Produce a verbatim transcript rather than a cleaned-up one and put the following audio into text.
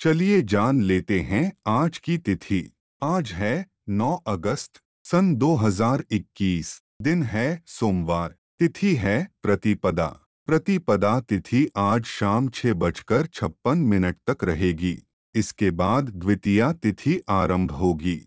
चलिए जान लेते हैं आज की तिथि। आज है नौ अगस्त सन दो हज़ार इक्कीस। दिन है सोमवार। तिथि है प्रतिपदा। प्रतिपदा तिथि आज शाम छह बजकर छप्पन मिनट तक रहेगी। इसके बाद द्वितीया तिथि आरंभ होगी।